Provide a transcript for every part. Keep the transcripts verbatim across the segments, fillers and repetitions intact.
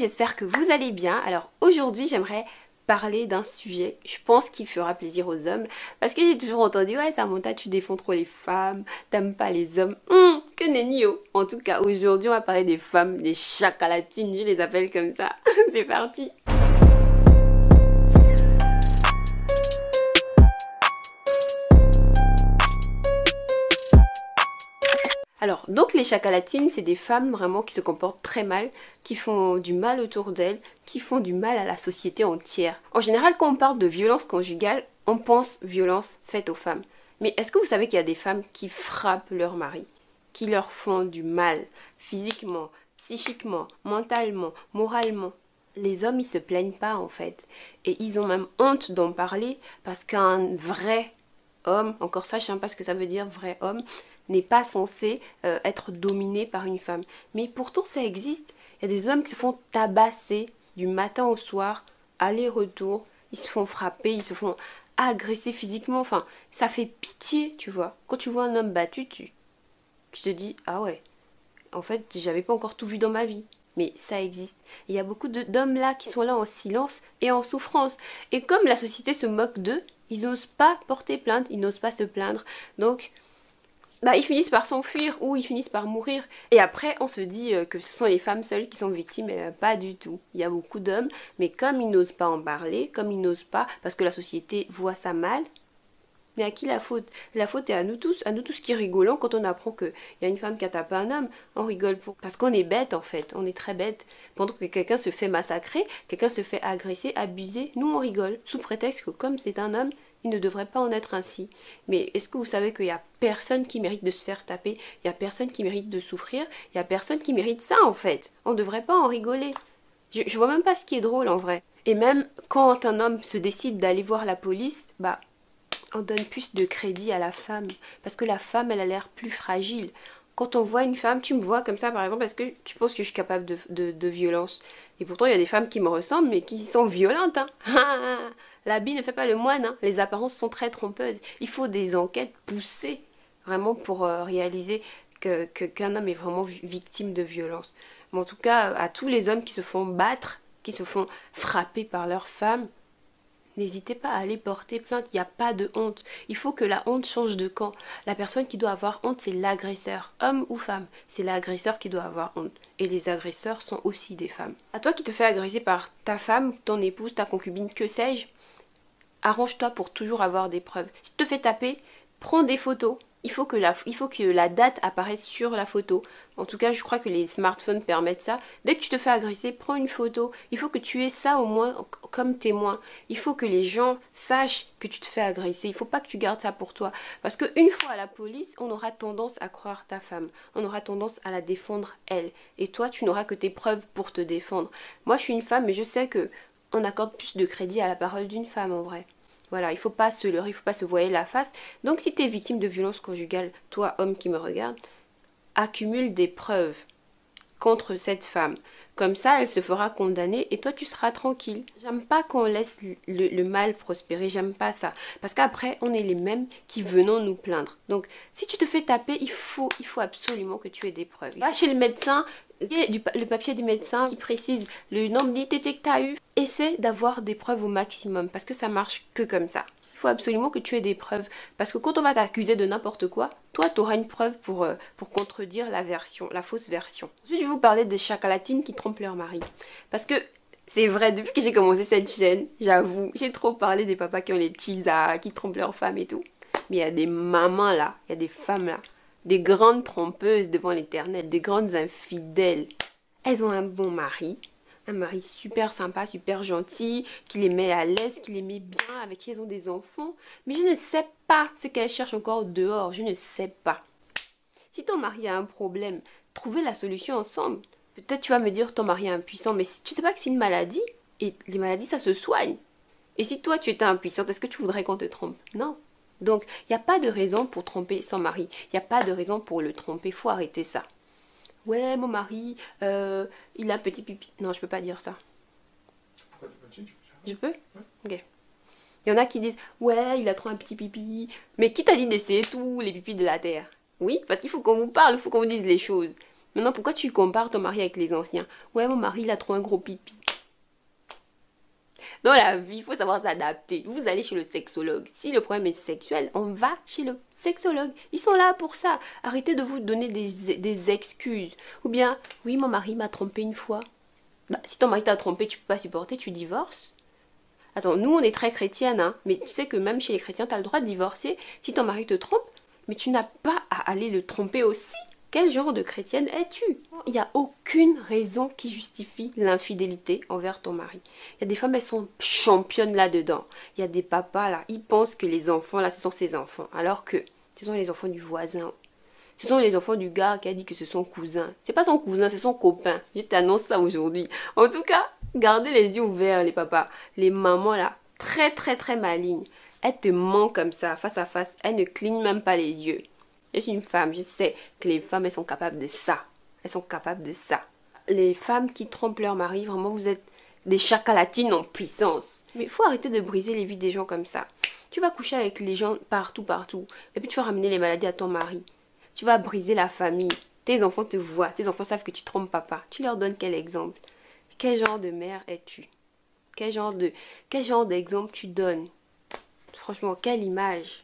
j'espère que vous allez bien. Alors aujourd'hui j'aimerais parler d'un sujet, je pense, qui fera plaisir aux hommes, parce que j'ai toujours entendu « ouais Samantha, tu défends trop les femmes, t'aimes pas les hommes, mmh, que nenio !» En tout cas aujourd'hui on va parler des femmes, des chacalatines, je les appelle comme ça. C'est parti. Alors, donc les chacalatines, c'est des femmes vraiment qui se comportent très mal, qui font du mal autour d'elles, qui font du mal à la société entière. En général, quand on parle de violence conjugale, on pense violence faite aux femmes. Mais est-ce que vous savez qu'il y a des femmes qui frappent leur mari, qui leur font du mal, physiquement, psychiquement, mentalement, moralement? Les hommes, ils se plaignent pas en fait. Et ils ont même honte d'en parler, parce qu'un vrai homme, encore ça, je sais pas ce que ça veut dire, vrai homme, n'est pas censé euh, être dominé par une femme. Mais pourtant ça existe. Il y a des hommes qui se font tabasser du matin au soir, aller-retour, ils se font frapper, ils se font agresser physiquement. Enfin, ça fait pitié, tu vois. Quand tu vois un homme battu, tu, tu te dis, ah ouais, en fait, j'avais pas encore tout vu dans ma vie. Mais ça existe. Il y a beaucoup d'hommes là qui sont là en silence et en souffrance. Et comme la société se moque d'eux, ils n'osent pas porter plainte, ils n'osent pas se plaindre. Donc, bah, ils finissent par s'enfuir ou ils finissent par mourir. Et après, on se dit que ce sont les femmes seules qui sont victimes. Eh, pas du tout. Il y a beaucoup d'hommes, mais comme ils n'osent pas en parler, comme ils n'osent pas, parce que la société voit ça mal, mais à qui la faute? La faute est à nous tous, à nous tous qui rigolons quand on apprend qu'il y a une femme qui a tapé un homme. On rigole pour... parce qu'on est bête en fait, on est très bête. Pendant que quelqu'un se fait massacrer, quelqu'un se fait agresser, abuser, nous on rigole, sous prétexte que comme c'est un homme, il ne devrait pas en être ainsi. Mais est-ce que vous savez qu'il n'y a personne qui mérite de se faire taper? Il n'y a personne qui mérite de souffrir? Il n'y a personne qui mérite ça en fait. On ne devrait pas en rigoler. Je, je vois même pas ce qui est drôle en vrai. Et même quand un homme se décide d'aller voir la police, bah on donne plus de crédit à la femme. Parce que la femme, elle a l'air plus fragile. Quand on voit une femme, tu me vois comme ça par exemple, est-ce que tu penses que je suis capable de, de, de violence? Et pourtant, il y a des femmes qui me ressemblent, mais qui sont violentes. Hein. L'habit ne fait pas le moine. Hein. Les apparences sont très trompeuses. Il faut des enquêtes poussées, vraiment, pour euh, réaliser que, que, qu'un homme est vraiment victime de violence. Mais en tout cas, à tous les hommes qui se font battre, qui se font frapper par leurs femmes, n'hésitez pas à aller porter plainte, il n'y a pas de honte. Il faut que la honte change de camp. La personne qui doit avoir honte, c'est l'agresseur, homme ou femme. C'est l'agresseur qui doit avoir honte. Et les agresseurs sont aussi des femmes. À toi qui te fais agresser par ta femme, ton épouse, ta concubine, que sais-je, arrange-toi pour toujours avoir des preuves. Si tu te fais taper, prends des photos. Il faut que la, il faut que la date apparaisse sur la photo. En tout cas, je crois que les smartphones permettent ça. Dès que tu te fais agresser, prends une photo. Il faut que tu aies ça au moins comme témoin. Il faut que les gens sachent que tu te fais agresser. Il ne faut pas que tu gardes ça pour toi. Parce qu'une fois à la police, on aura tendance à croire ta femme. On aura tendance à la défendre, elle. Et toi, tu n'auras que tes preuves pour te défendre. Moi, je suis une femme, mais je sais que on accorde plus de crédit à la parole d'une femme, en vrai. Voilà, il ne faut pas se leurrer, il ne faut pas se voiler la face. Donc si tu es victime de violence conjugale, toi, homme qui me regarde, accumule des preuves contre cette femme. Comme ça, elle se fera condamner et toi, tu seras tranquille. J'aime pas qu'on laisse le, le mal prospérer, j'aime pas ça. Parce qu'après, on est les mêmes qui venons nous plaindre. Donc, si tu te fais taper, il faut, il faut absolument que tu aies des preuves. Va chez le médecin, le papier du médecin qui précise le nombre d'I T T que tu as eu. Essaie d'avoir des preuves au maximum parce que ça marche que comme ça. Il faut absolument que tu aies des preuves parce que quand on va t'accuser de n'importe quoi, toi tu auras une preuve pour, euh, pour contredire la version, la fausse version. Ensuite je vais vous parler des chacalatines qui trompent leur mari. Parce que c'est vrai, depuis que j'ai commencé cette chaîne, j'avoue, j'ai trop parlé des papas qui ont les tchisa, qui trompent leur femme et tout. Mais il y a des mamans là, il y a des femmes là, des grandes trompeuses devant l'éternel, des grandes infidèles. Elles ont un bon mari, un mari super sympa, super gentil, qui les met à l'aise, qui les met bien, avec qui elles ont des enfants. Mais je ne sais pas ce qu'elles cherchent encore dehors, je ne sais pas. Si ton mari a un problème, trouvez la solution ensemble. Peut-être tu vas me dire ton mari est impuissant, mais tu ne sais pas que c'est une maladie, et les maladies ça se soigne. Et si toi tu étais impuissante, est-ce que tu voudrais qu'on te trompe? Non. Donc, il n'y a pas de raison pour tromper son mari. Il n'y a pas de raison pour le tromper. Il faut arrêter ça. Ouais, mon mari, euh, il a un petit pipi. Non, je ne peux pas dire ça. Pourquoi tu peux dire? Je peux? Ouais. Ok. Il y en a qui disent, ouais, il a trop un petit pipi. Mais qui t'a dit d'essayer tous les pipis de la terre? Oui, parce qu'il faut qu'on vous parle, il faut qu'on vous dise les choses. Maintenant, pourquoi tu compares ton mari avec les anciens? Ouais, mon mari, il a trop un gros pipi. Dans la vie, il faut savoir s'adapter. Vous allez chez le sexologue. Si le problème est sexuel, on va chez le sexologue. Ils sont là pour ça. Arrêtez de vous donner des, des excuses. Ou bien, oui, mon mari m'a trompé une fois. Bah, si ton mari t'a trompé, tu peux pas supporter, tu divorces. Attends, nous, on est très chrétiennes, hein, mais tu sais que même chez les chrétiens, tu as le droit de divorcer. Si ton mari te trompe, mais tu n'as pas à aller le tromper aussi. Quel genre de chrétienne es-tu? Il n'y a aucune raison qui justifie l'infidélité envers ton mari. Il y a des femmes, elles sont championnes là-dedans. Il y a des papas, là, ils pensent que les enfants, là, ce sont ses enfants. Alors que ce sont les enfants du voisin. Ce sont les enfants du gars qui a dit que ce sont cousins. C'est pas son cousin, c'est son copain. Je t'annonce ça aujourd'hui. En tout cas, gardez les yeux ouverts, les papas. Les mamans, là, très, très, très malignes. Elles te mentent comme ça, face à face. Elles ne clignent même pas les yeux. Je suis une femme, je sais que les femmes, elles sont capables de ça. Elles sont capables de ça. Les femmes qui trompent leur mari, vraiment, vous êtes des chacalatines en puissance. Mais il faut arrêter de briser les vies des gens comme ça. Tu vas coucher avec les gens partout, partout. Et puis tu vas ramener les maladies à ton mari. Tu vas briser la famille. Tes enfants te voient. Tes enfants savent que tu trompes papa. Tu leur donnes quel exemple? Quel genre de mère es-tu? Quel genre de, quel genre d'exemple tu donnes? Franchement, quelle image?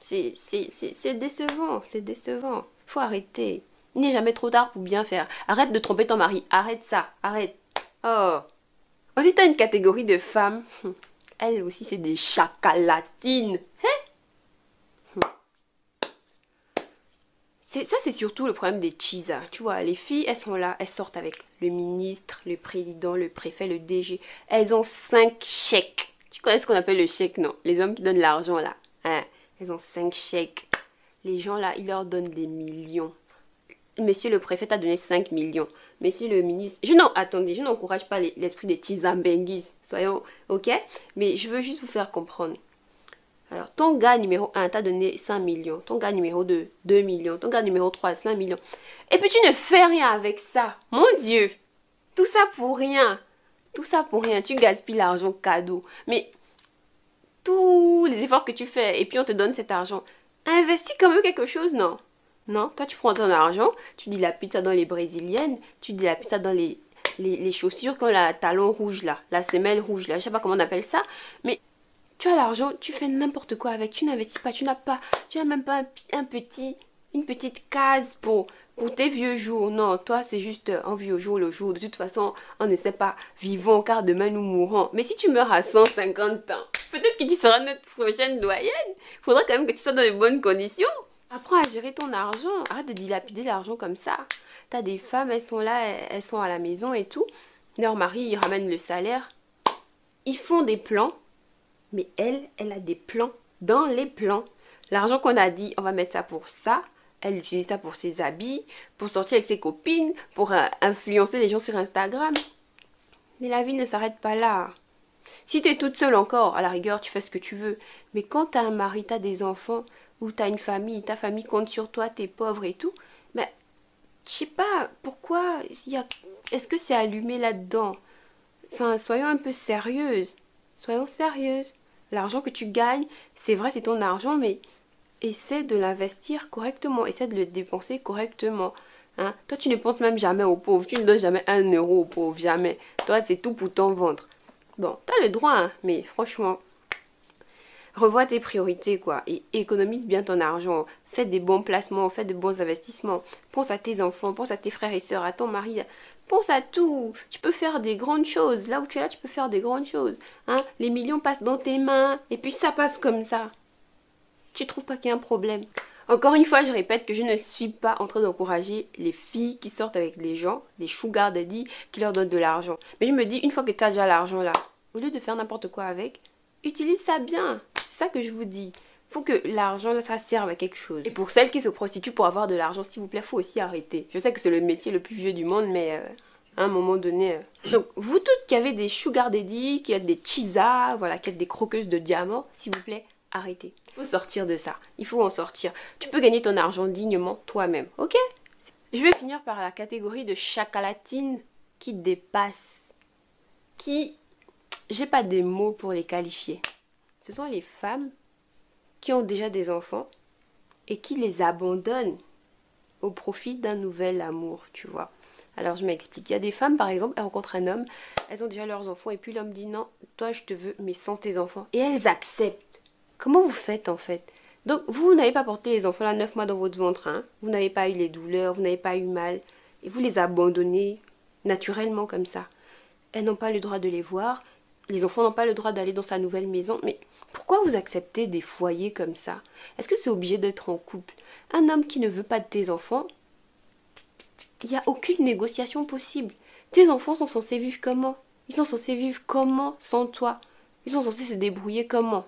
C'est décevant, c'est décevant. Faut arrêter. Il n'est jamais trop tard pour bien faire. Arrête de tromper ton mari. Arrête ça, arrête. Oh. Ensuite, t'as une catégorie de femmes. Elles aussi, c'est des chacalatines. Hein? Ça, c'est surtout le problème des chisas. Tu vois, les filles, elles sont là. Elles sortent avec le ministre, le président, le préfet, le D G. Elles ont cinq chèques. Tu connais ce qu'on appelle le chèque, non? Les hommes qui donnent l'argent, là. Hein? Elles ont cinq chèques. Les gens là, ils leur donnent des millions. Monsieur le préfet t'a donné cinq millions. Monsieur le ministre... Je non, attendez, je n'encourage pas l'esprit des tizambenguis. Soyons... Ok? Mais je veux juste vous faire comprendre. Alors, ton gars numéro un t'a donné cinq millions. Ton gars numéro deux, deux millions. Ton gars numéro trois, cinq millions. Et puis tu ne fais rien avec ça. Mon Dieu! Tout ça pour rien. Tout ça pour rien. Tu gaspilles l'argent cadeau. Mais... tous les efforts que tu fais et puis on te donne cet argent. Investis quand même quelque chose, non? Non, toi tu prends ton argent, tu dilapides ça dans les brésiliennes, tu dilapides ça dans les, les, les chaussures qui ont la talon rouge là, la semelle rouge là, je sais pas comment on appelle ça, mais tu as l'argent, tu fais n'importe quoi avec, tu n'investis pas, tu n'as pas, tu n'as même pas un, un petit, une petite case pour, pour tes vieux jours. Non, toi c'est juste envie au jour le jour, de toute façon on ne sait pas, vivons car demain nous mourrons. Mais si tu meurs à cent cinquante ans, peut-être que tu seras notre prochaine doyenne. Faudra quand même que tu sois dans les bonnes conditions. Apprends à gérer ton argent. Arrête de dilapider l'argent comme ça. T'as des femmes, elles sont là, elles sont à la maison et tout. Leur mari, ils ramènent le salaire. Ils font des plans. Mais elle, elle a des plans. Dans les plans. L'argent qu'on a dit, on va mettre ça pour ça. Elle utilise ça pour ses habits, pour sortir avec ses copines, pour euh, influencer les gens sur Instagram. Mais la vie ne s'arrête pas là. Si tu es toute seule encore, à la rigueur, tu fais ce que tu veux. Mais quand tu as un mari, tu as des enfants, ou tu as une famille, ta famille compte sur toi, tu es pauvre et tout, ben, je sais pas pourquoi, y a... est-ce que c'est allumé là-dedans? Enfin, soyons un peu sérieuses. Soyons sérieuses. L'argent que tu gagnes, c'est vrai, c'est ton argent, mais essaie de l'investir correctement, essaie de le dépenser correctement. Hein? Toi, tu ne penses même jamais aux pauvres, tu ne donnes jamais un euro aux pauvres, jamais. Toi, c'est tout pour ton ventre. Bon, t'as le droit, hein, mais franchement, revois tes priorités, quoi, et économise bien ton argent, fais des bons placements, fais de bons investissements, pense à tes enfants, pense à tes frères et sœurs, à ton mari, pense à tout, tu peux faire des grandes choses, là où tu es là, tu peux faire des grandes choses, hein, les millions passent dans tes mains, et puis ça passe comme ça, tu trouves pas qu'il y a un problème? Encore une fois, je répète que je ne suis pas en train d'encourager les filles qui sortent avec les gens, les sugar daddy, qui leur donnent de l'argent. Mais je me dis, une fois que tu as déjà l'argent là, au lieu de faire n'importe quoi avec, utilise ça bien. C'est ça que je vous dis. Faut que l'argent là, ça serve à quelque chose. Et pour celles qui se prostituent pour avoir de l'argent, s'il vous plaît, faut aussi arrêter. Je sais que c'est le métier le plus vieux du monde, mais euh, à un moment donné... Euh... Donc, vous toutes qui avez des sugar daddy, qui êtes des chisas, voilà, qui êtes des croqueuses de diamants, s'il vous plaît, arrêtez. Il faut sortir de ça. Il faut en sortir. Tu peux gagner ton argent dignement toi-même. Ok? Je vais finir par la catégorie de chacalatines qui dépasse. Qui... J'ai pas des mots pour les qualifier. Ce sont les femmes qui ont déjà des enfants et qui les abandonnent au profit d'un nouvel amour, tu vois. Alors je m'explique, il y a des femmes par exemple, elles rencontrent un homme, elles ont déjà leurs enfants et puis l'homme dit non, toi je te veux mais sans tes enfants. Et elles acceptent. Comment vous faites en fait? Donc vous, vous n'avez pas porté les enfants là neuf mois dans votre ventre, hein. Vous n'avez pas eu les douleurs, vous n'avez pas eu mal et vous les abandonnez naturellement comme ça. Elles n'ont pas le droit de les voir, les enfants n'ont pas le droit d'aller dans sa nouvelle maison. Mais pourquoi vous acceptez des foyers comme ça? Est-ce que c'est obligé d'être en couple? Un homme qui ne veut pas de tes enfants, il n'y a aucune négociation possible. Tes enfants sont censés vivre comment? Ils sont censés vivre comment sans toi? Ils sont censés se débrouiller comment?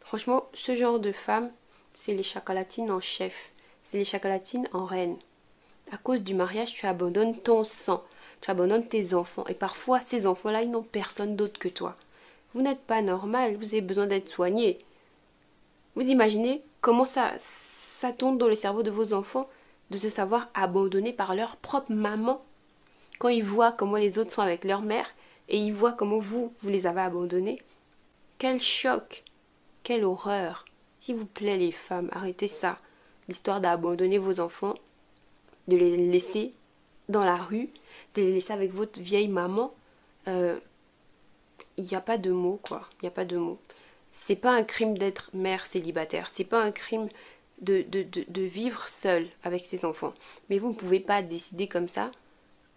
Franchement, ce genre de femme, c'est les chocolatines en chef. C'est les chocolatines en reine. À cause du mariage, tu abandonnes ton sang. Tu abandonnes tes enfants. Et parfois, ces enfants-là, ils n'ont personne d'autre que toi. Vous n'êtes pas normal. Vous avez besoin d'être soigné. Vous imaginez comment ça, ça tombe dans le cerveau de vos enfants de se savoir abandonnés par leur propre maman. Quand ils voient comment les autres sont avec leur mère et ils voient comment vous, vous les avez abandonnés. Quel choc! Quelle horreur! S'il vous plaît les femmes, arrêtez ça. L'histoire d'abandonner vos enfants, de les laisser dans la rue, de les laisser avec votre vieille maman, il euh, n'y a pas de mots quoi, il n'y a pas de mots. C'est pas un crime d'être mère célibataire, c'est pas un crime de, de, de, de vivre seule avec ses enfants. Mais vous ne pouvez pas décider comme ça,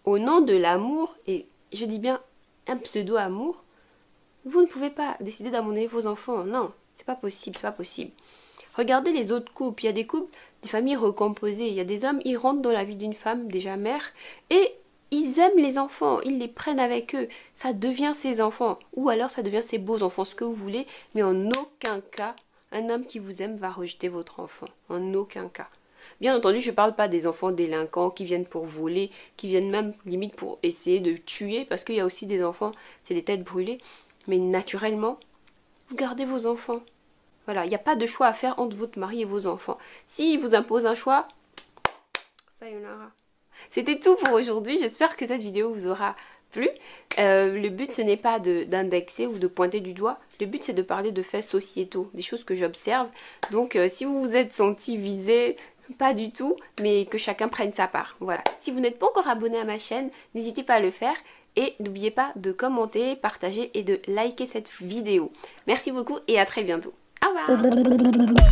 au nom de l'amour, et je dis bien un pseudo-amour, vous ne pouvez pas décider d'abandonner vos enfants, non, c'est pas possible, c'est pas possible. Regardez les autres couples, il y a des couples, des familles recomposées, il y a des hommes, ils rentrent dans la vie d'une femme déjà mère, et ils aiment les enfants, ils les prennent avec eux, ça devient ses enfants, ou alors ça devient ses beaux enfants, ce que vous voulez, mais en aucun cas, un homme qui vous aime va rejeter votre enfant, en aucun cas. Bien entendu, je ne parle pas des enfants délinquants qui viennent pour voler, qui viennent même limite pour essayer de tuer, parce qu'il y a aussi des enfants, c'est des têtes brûlées, mais naturellement, vous gardez vos enfants. Voilà, il n'y a pas de choix à faire entre votre mari et vos enfants. S'il vous impose un choix, sayonara. C'était tout pour aujourd'hui, j'espère que cette vidéo vous aura plu. Euh, le but ce n'est pas d'indexer ou de pointer du doigt, le but c'est de parler de faits sociétaux, des choses que j'observe. Donc euh, si vous vous êtes senti visé, pas du tout, mais que chacun prenne sa part. Voilà, si vous n'êtes pas encore abonné à ma chaîne, n'hésitez pas à le faire. Et n'oubliez pas de commenter, partager et de liker cette vidéo. Merci beaucoup et à très bientôt. Au revoir.